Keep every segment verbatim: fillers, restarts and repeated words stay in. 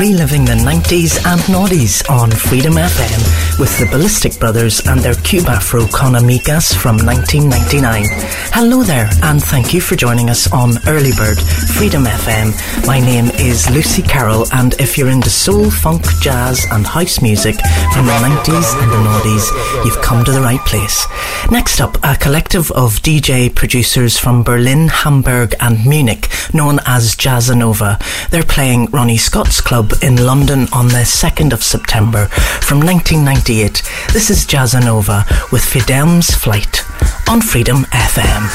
reliving the nineties and noughties on Freedom F M with the Ballistic Brothers and their Cuba Afro Con Amigas from nineteen ninety-nine. Hello there, and thank you for joining us on Early Bird Freedom F M. My name is Lucy Carroll, and if you're into soul, funk, jazz and house music from the nineties and the noughties, you've come to the right place. Next up, a collective of D J producers from Berlin, Hamburg and Munich, known as Jazzanova. They're playing Ronnie Scott's Club in London on the second of September from nineteen ninety-eight. This is Jazzanova with Fedime's Flight on Freedom F M.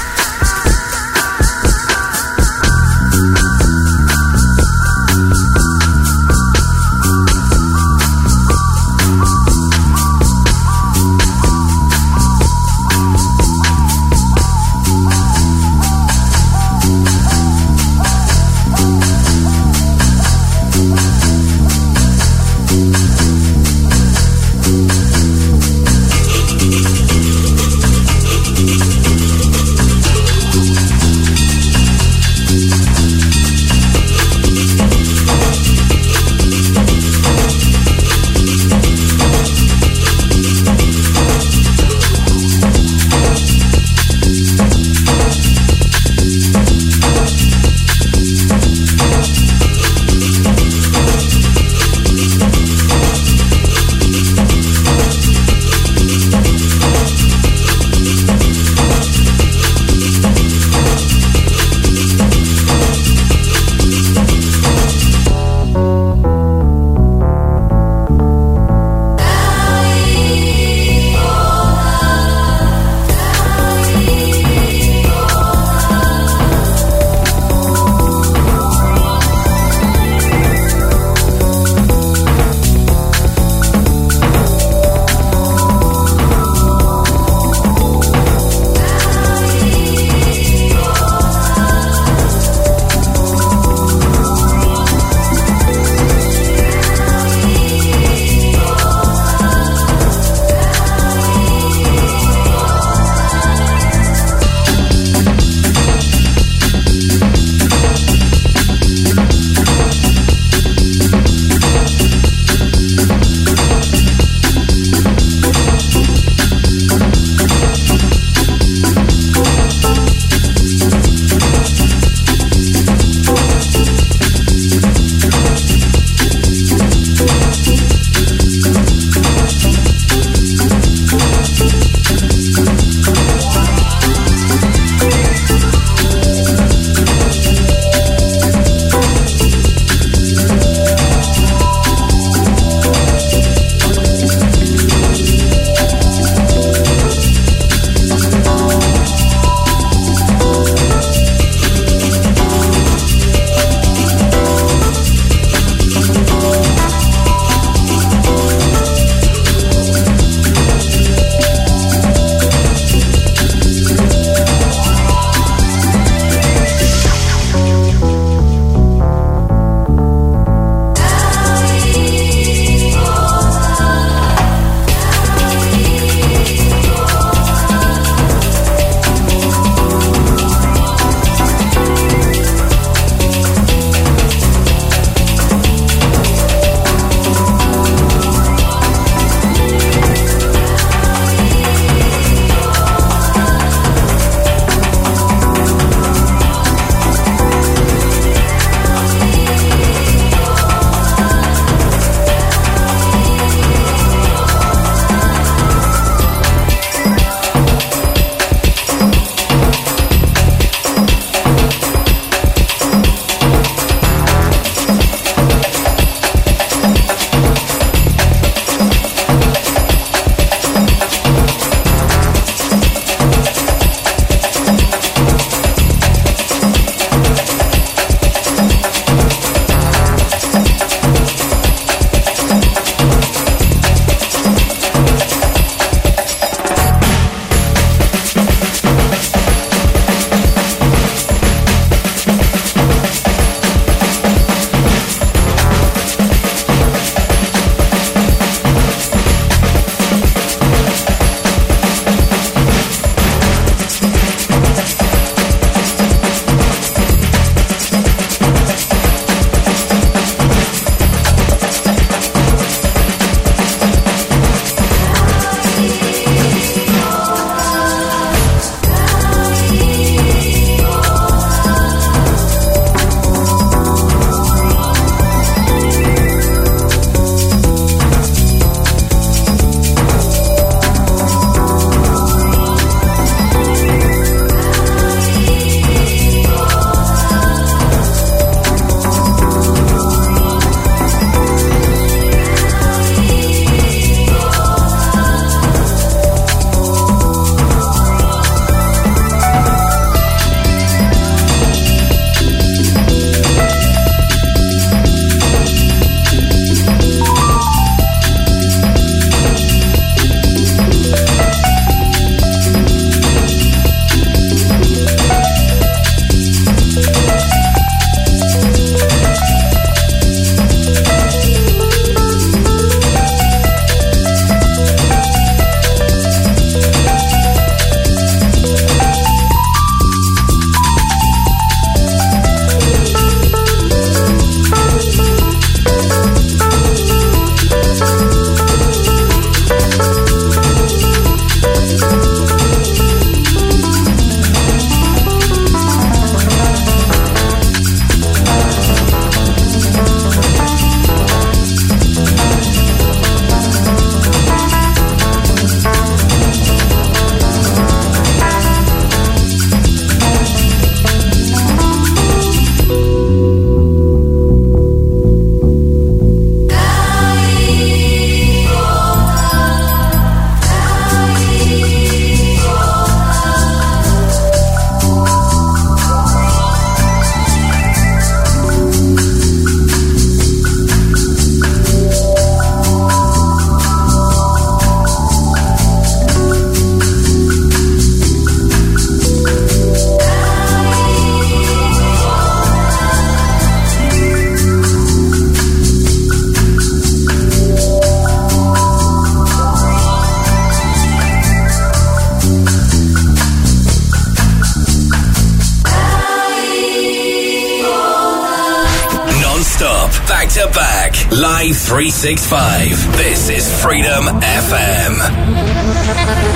to back, live three sixty-five. This is Freedom F M.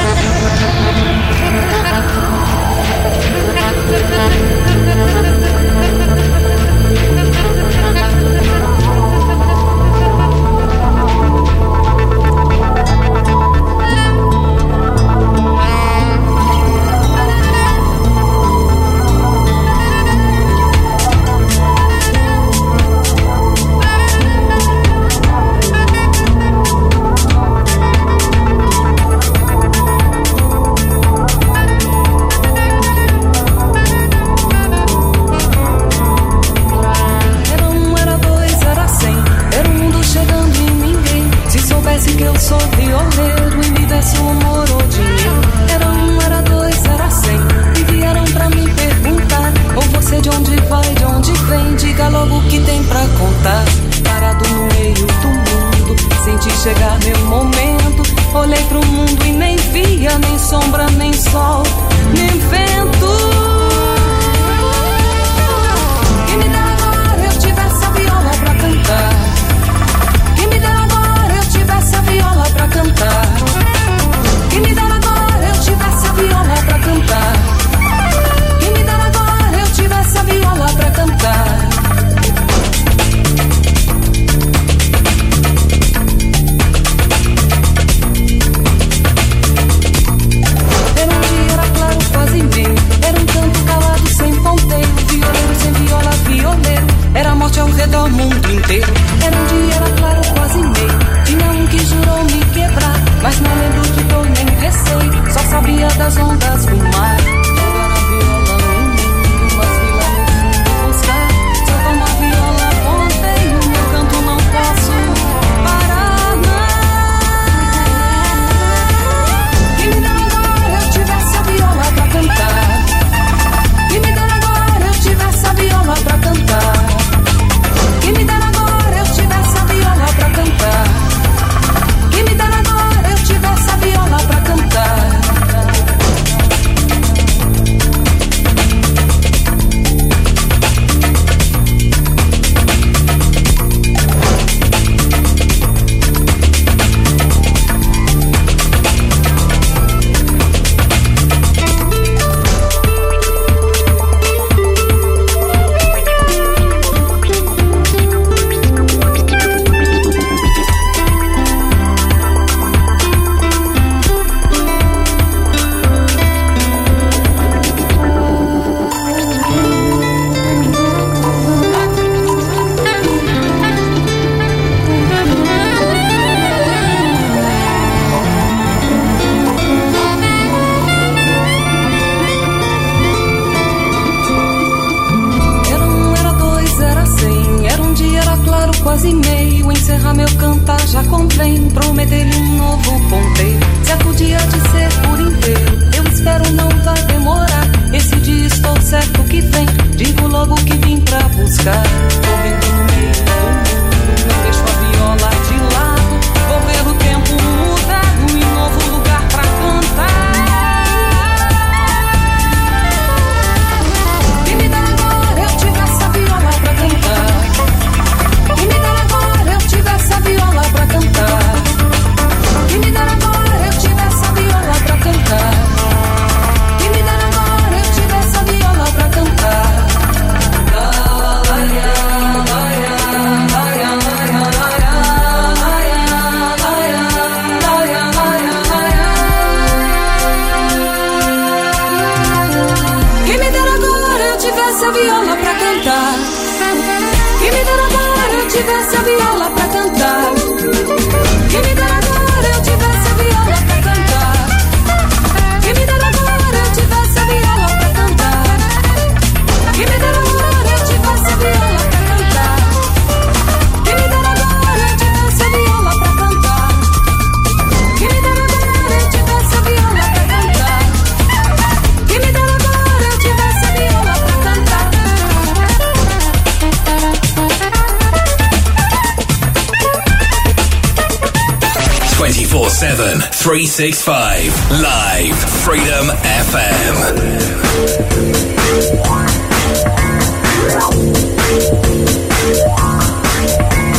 three sixty-five live Freedom F M.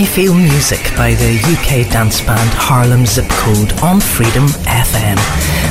I Feel Music by the U K dance band Harlem Zip Code on Freedom F M.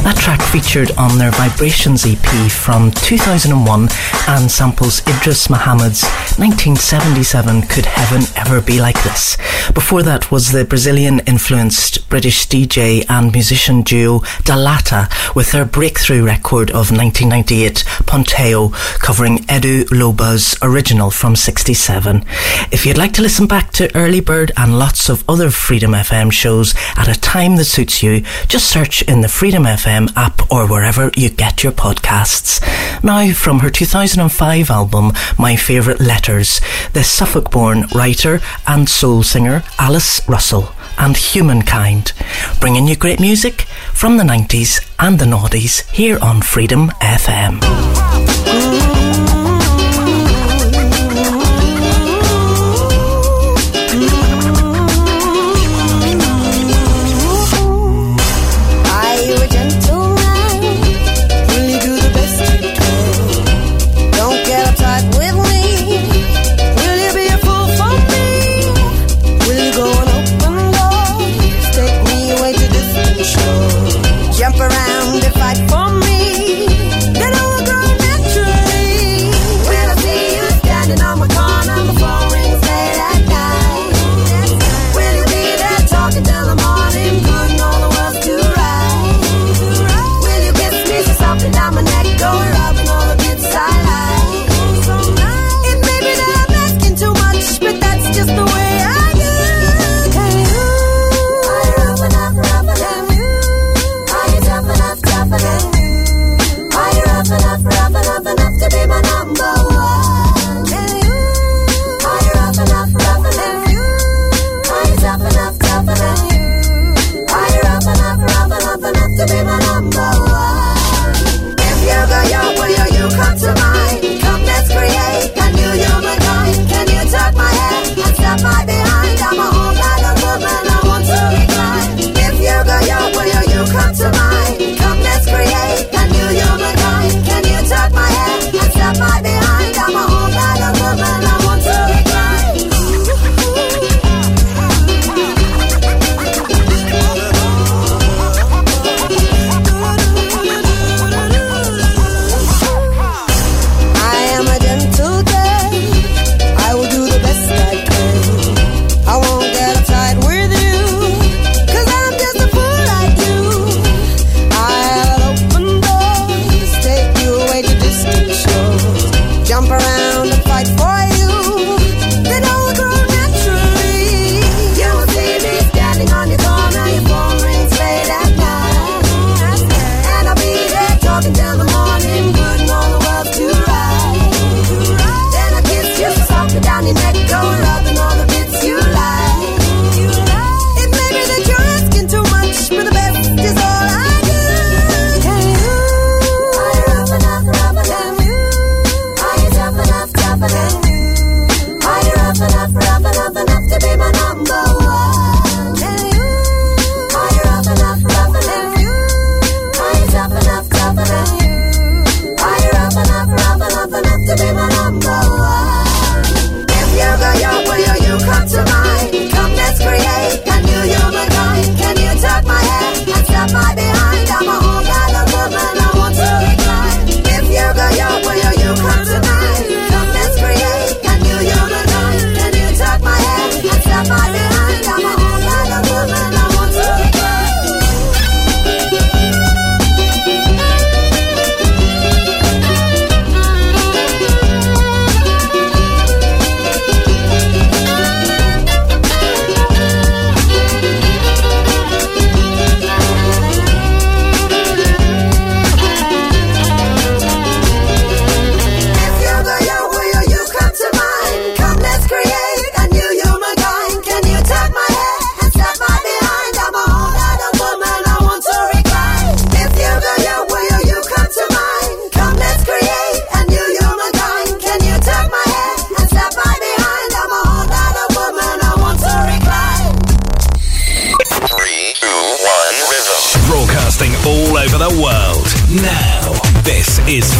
That track featured on their Vibrations E P from two thousand one and samples Idris Muhammad's nineteen seventy-seven Could Heaven Ever Be Like This? Before that was the Brazilian-influenced British D J and musician duo Dalata with their breakthrough record of nineteen ninety-eight, Ponteio, covering Edu Lobo's original from sixty-seven. If you'd like to listen back to Early Bird and lots of other Freedom F M shows at a time that suits you, just search in the Freedom F M app or wherever you get your podcasts. Now, from her two thousand five album, My Favourite Letters, the Suffolk-born writer and soul singer Alice Russell and Humankind, bringing you great music from the nineties and the noughties here on Freedom F M.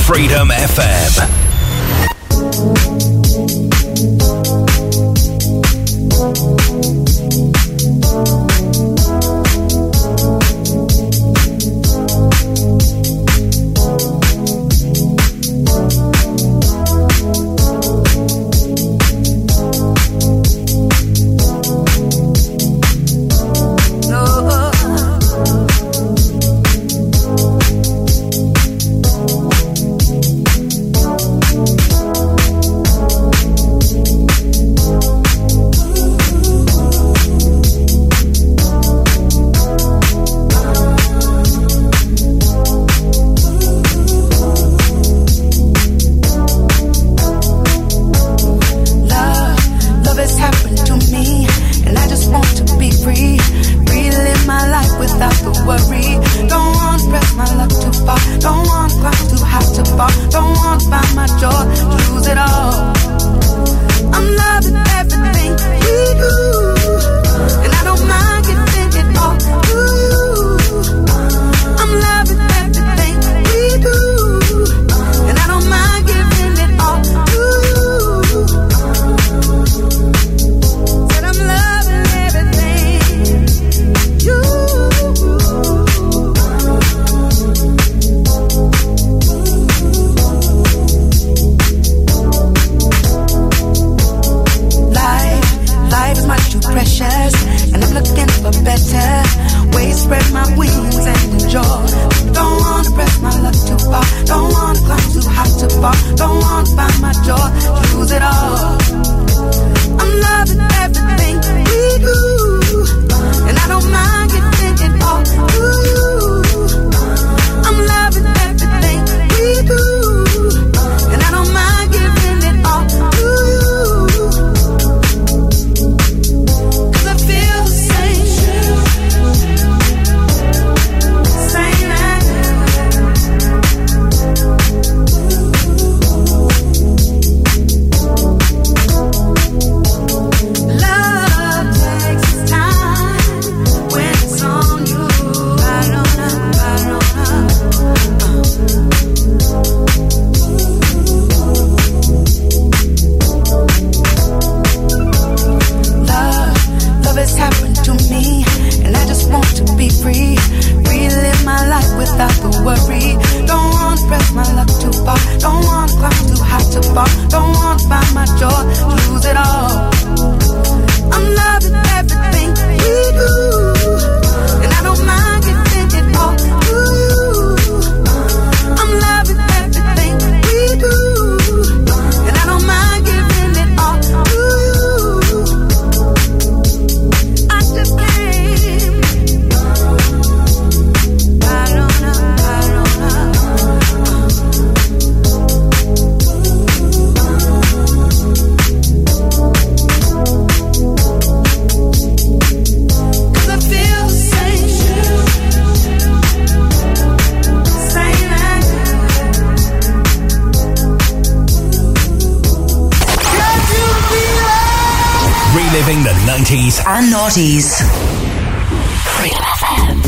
Freedom F M. and noughties. Freedom F M.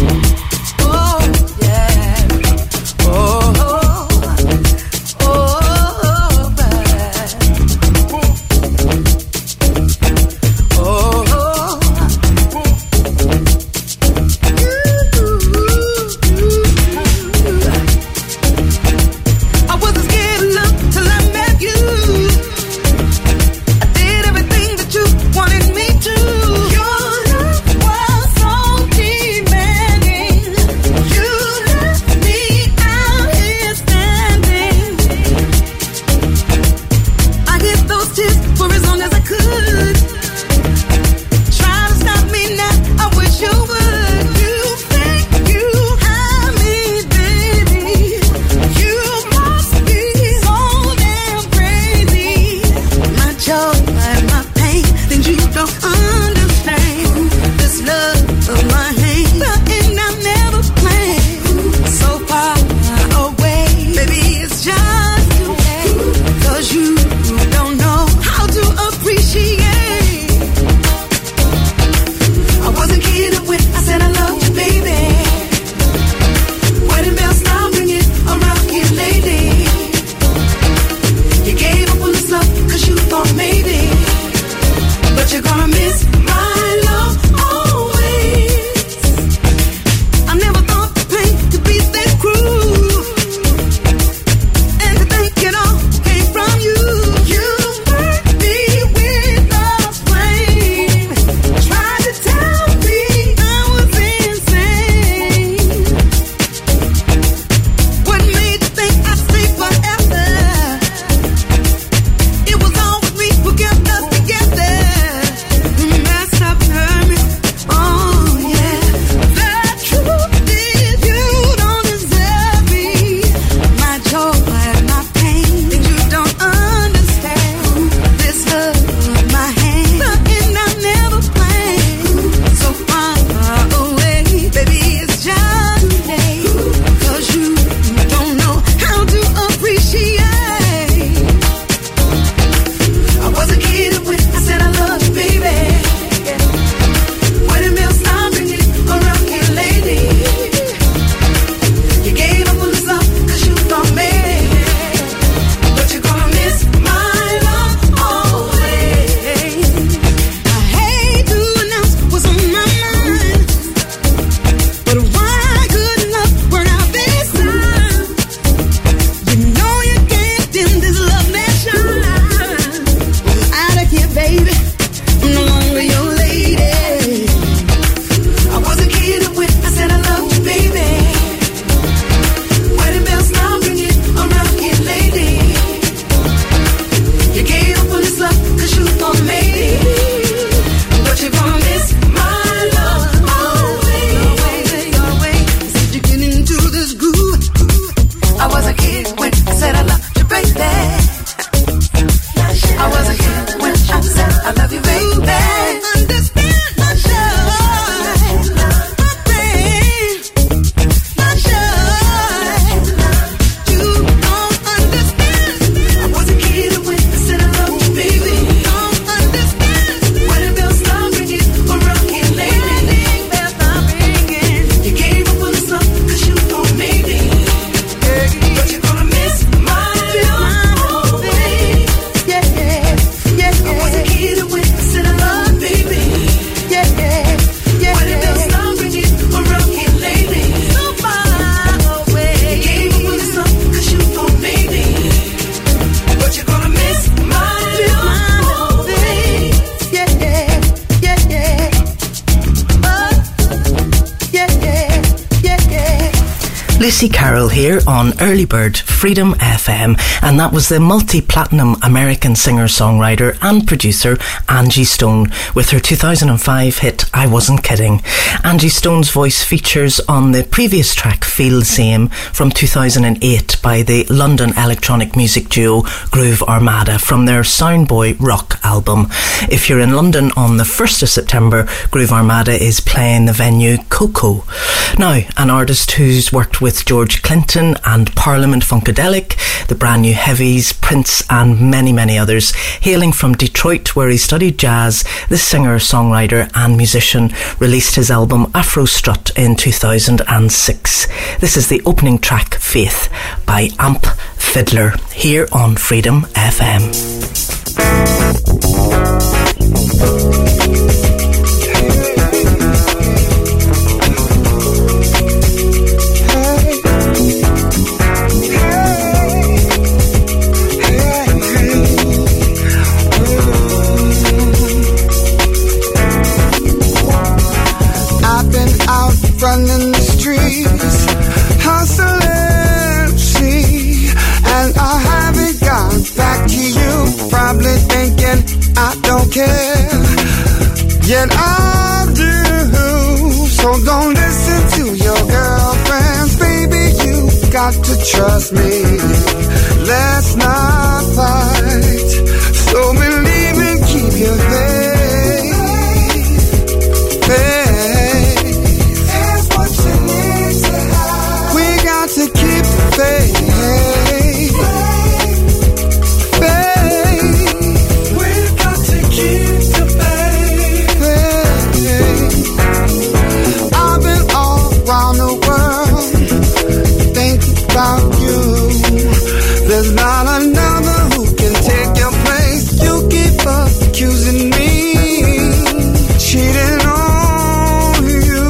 Lucy Carroll here on Early Bird Freedom F M, and that was the multi-platinum American singer-songwriter and producer Angie Stone with her two thousand five hit I Wasn't Kidding. Angie Stone's voice features on the previous track Feel the Same from two thousand eight by the London electronic music duo Groove Armada from their Soundboy Rock album. If you're in London on the first of September, Groove Armada is playing the venue Coco. Now, an artist who's worked with with George Clinton and Parliament Funkadelic, the Brand New Heavies, Prince and many, many others. Hailing from Detroit, where he studied jazz, this singer, songwriter and musician released his album Afro Strut in two thousand six. This is the opening track, Faith, by Amp Fiddler, here on Freedom F M. Running the streets, hustling, see, and I haven't got back to you. Probably thinking I don't care, yet I do. So don't listen to your girlfriends, baby. You got to trust me. Let's not fight. So believe and keep your faith. faith. Faith, faith, faith. We've got to keep the faith. faith. I've been all around the world thinking about you. There's not another who can take your place. You keep accusing me, cheating on you.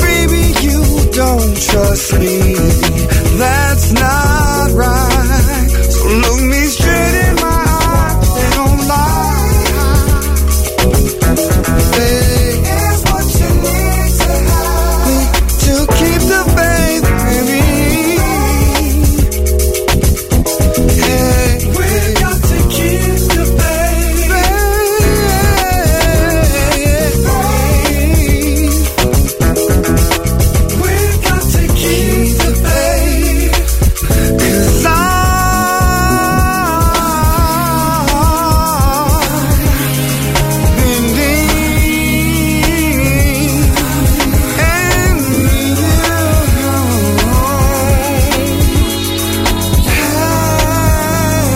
Baby, you don't trust me, that's not right. So look me straight in my eyes, they don't lie. Faith is what you need to hide, to keep the faith, baby. Hey, we've got to keep the faith. Faith. We've got to keep the faith, 'cause I believe in you. Hey, yeah, yeah. It's what you need to hide.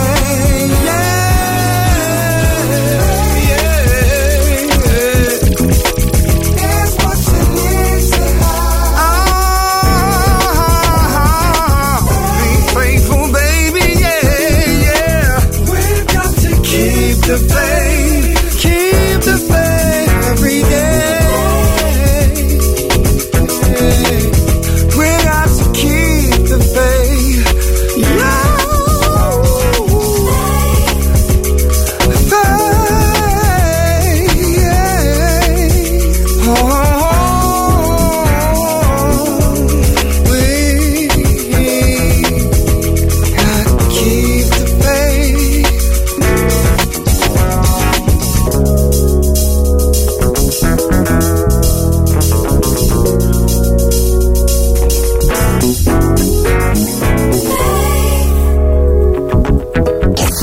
Ah, be faithful, baby, yeah, yeah. We've got to keep the faith, keep the faith every day. We've got to keep the faith, yeah. Faith, yeah. Oh, we gotta keep the faith.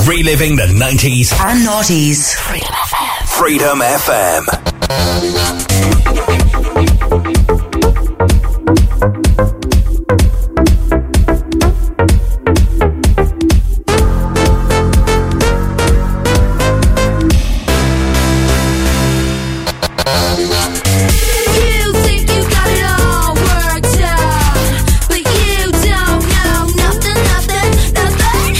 Reliving the nineties and noughties. Freedom F M. Freedom F M. You think you got it all worked out, but you don't know nothing, nothing, nothing.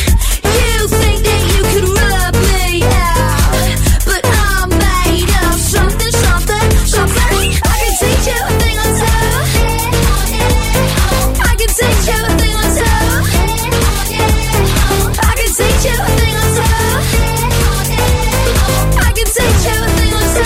You think that you could rub me out, but I'm made of something, something, something. I can teach you a thing or two. I can teach you a thing or two. I can teach you a thing or two. I can teach you a thing or two.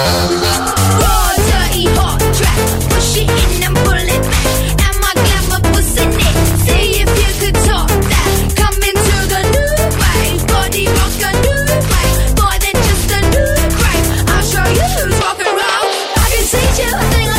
Raw, dirty, hot track, push it in and pull it back, and my glamour was in it, see if you could talk that, coming to the new wave, body rock a new wave, more than just a new wave, I'll show you who's rock and roll, I can teach you a thing.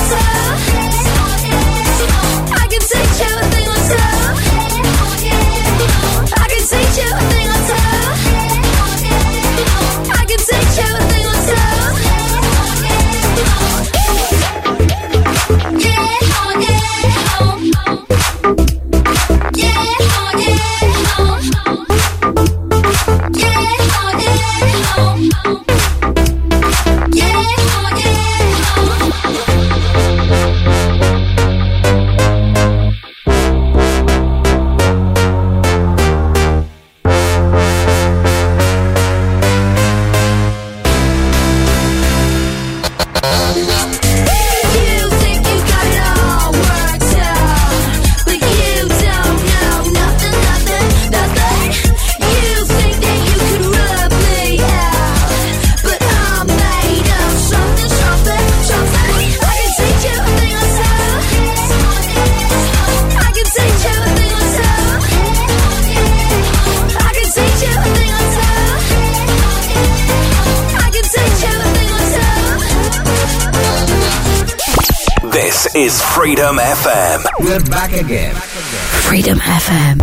Is Freedom F M. We're back again. Freedom F M.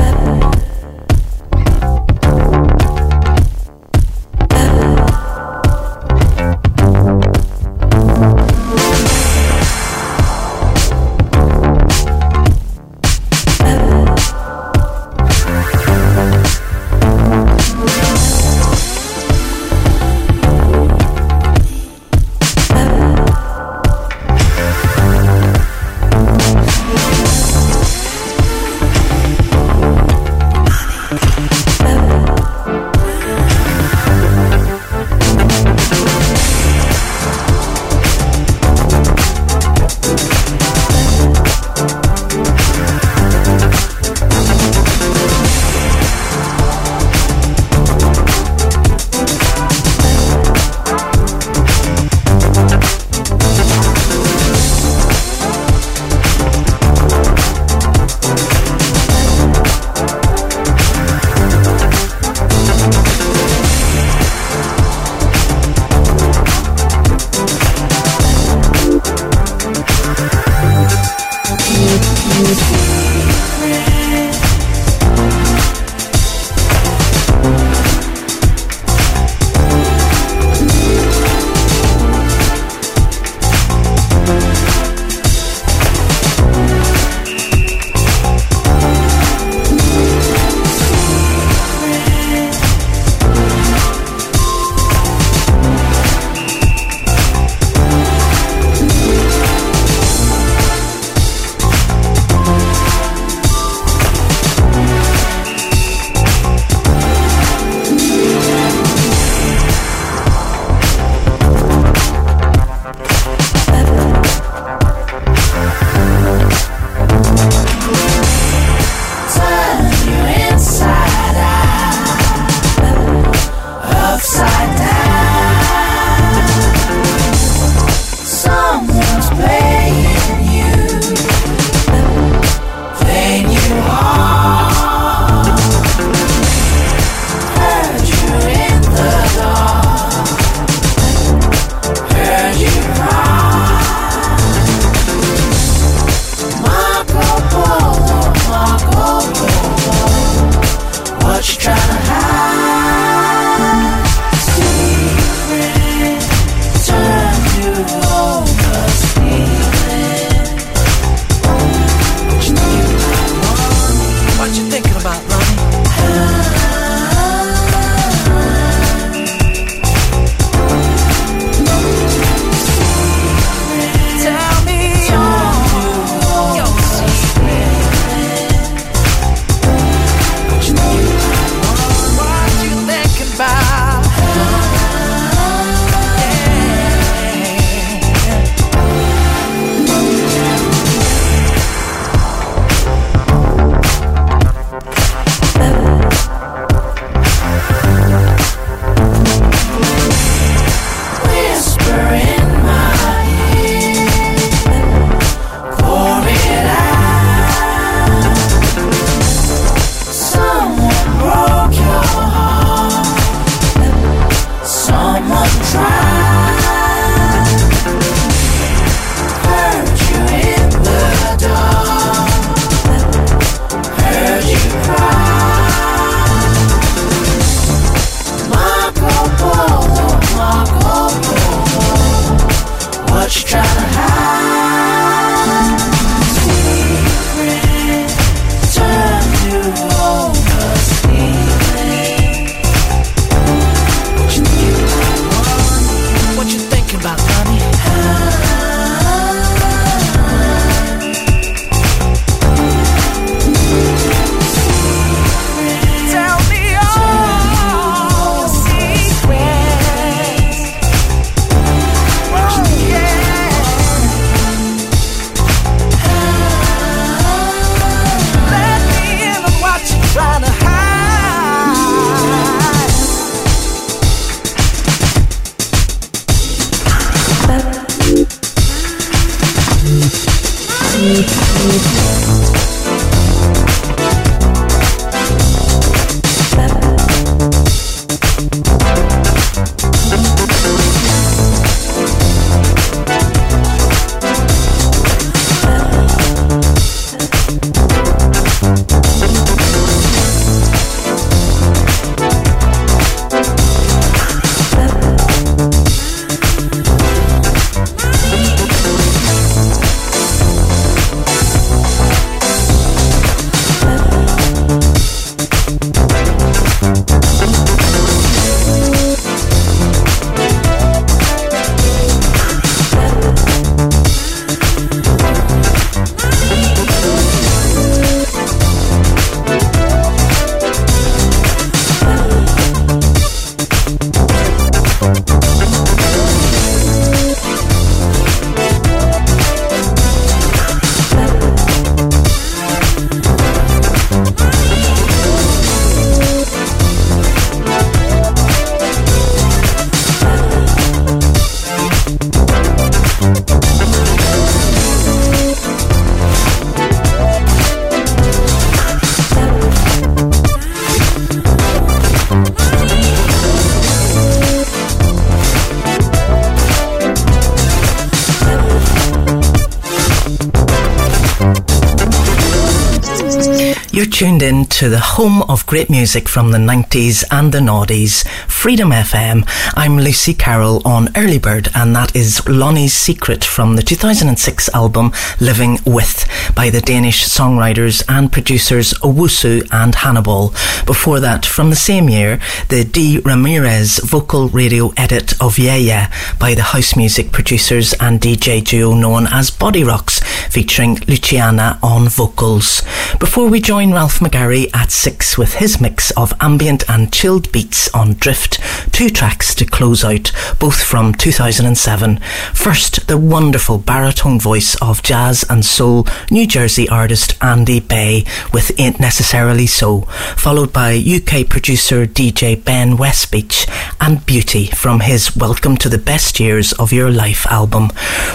Tuned in to the home of great music from the nineties and the noughties, Freedom F M. I'm Lucy Carroll on Early Bird, and that is Lonnie's Secret from the two thousand six album Living With by the Danish songwriters and producers Owusu and Hannibal. Before that, from the same year, the D Ramirez vocal radio edit of Yeah Yeah by the house music producers and D J duo known as Body Rocks, featuring Luciana on vocals. Before we join Ralph McGarry at six with his mix of ambient and chilled beats on Drift, two tracks to close out, both from two thousand seven. First, the wonderful baritone voice of jazz and soul New Jersey artist Andy Bay with Ain't Necessarily So, followed by U K producer D J Ben Westbeach and Beauty from his Welcome to the Best Years of Your Life album.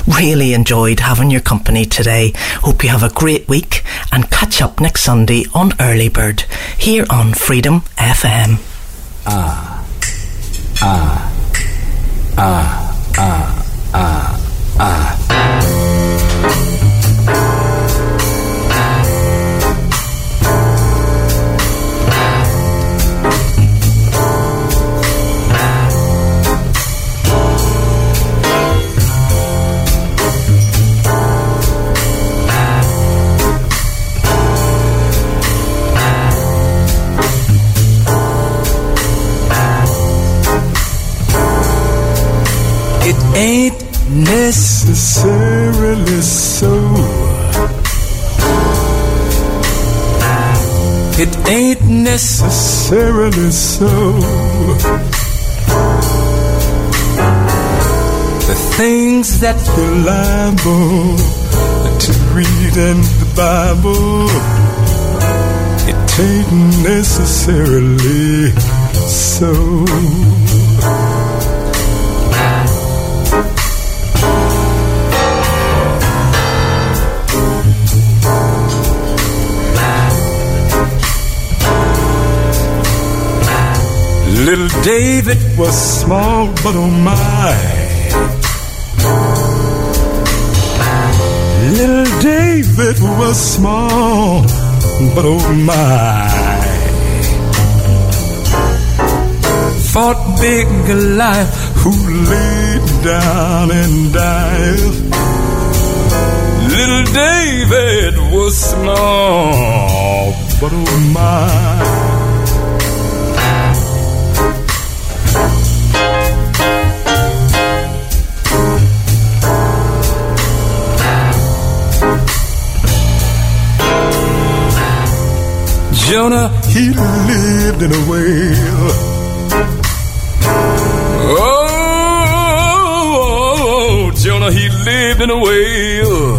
Really enjoyed having your company today. Hope you have a great week and catch up next Sunday on Early Bird here on Freedom F M. Ah, ah, ah, ah, ah, ah. Ain't necessarily so. It ain't necessarily so. The things that you're liable to read in the Bible, it ain't necessarily so. Little David was small, but oh my. Little David was small, but oh my. Fought big Goliath, who laid down and died. Little David was small, but oh my. Jonah, he lived in a whale. Oh, oh, oh, Jonah, he lived in a whale.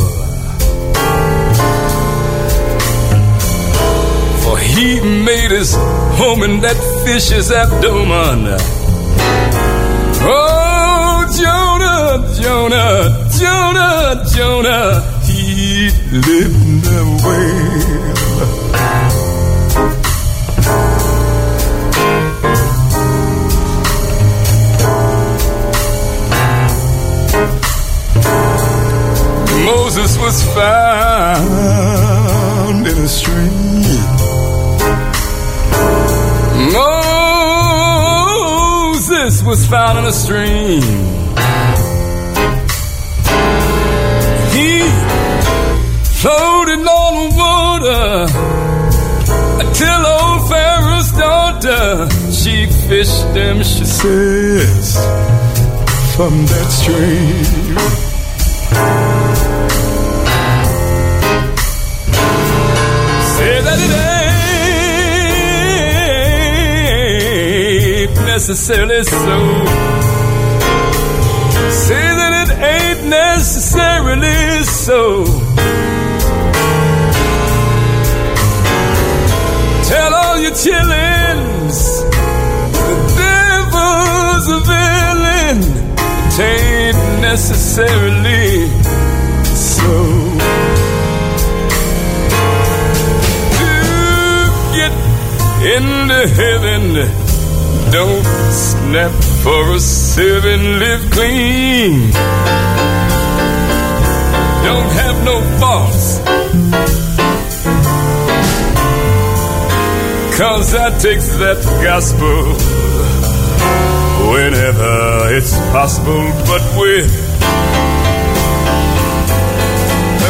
For he made his home in that fish's abdomen. Oh, Jonah, Jonah, Jonah, Jonah, he she's living that way. Moses was found in a stream. Moses was found in a stream. Floating on the water until old Pharaoh's daughter, she fished him, she says, from that stream. Say that it ain't necessarily so. Say that it ain't necessarily so. Tell all your chillings, the devil's a villain. It ain't necessarily so. To get into heaven, don't snap for a seven, live clean. Don't have no faults. 'Cause I take that gospel whenever it's possible, but with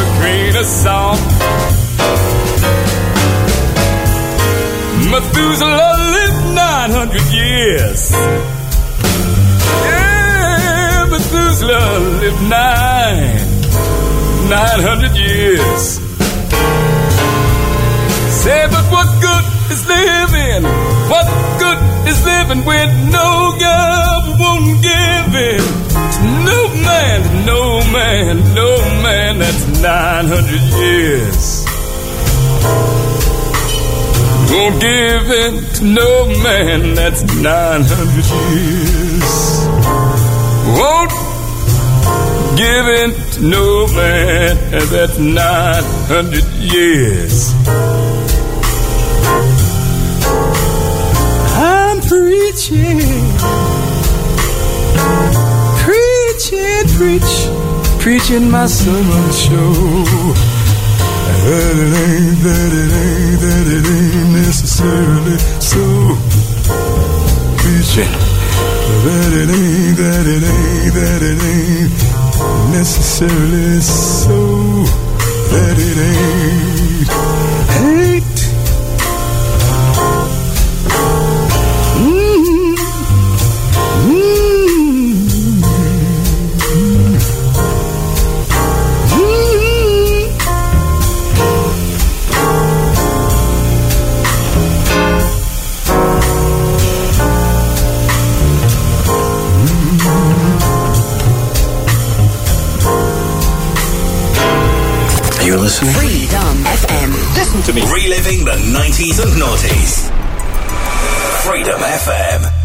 a grain of salt. Methuselah lived nine hundred years. Yeah, Methuselah lived nine, nine hundred years. Say, but what good is living? What good is living when no God won't give in? No man, no man, no man, that's nine hundred years. Won't give in to no man, that's nine hundred years. Won't give in to no man, that's nine hundred years. Preaching, preaching, preach, preaching my sermon show. That it ain't, that it ain't, that it ain't necessarily so. Preaching, that it ain't, that it ain't, that it ain't necessarily so. That it ain't, ain't. Freedom F M. Listen to me. Reliving the nineties and noughties. Freedom F M.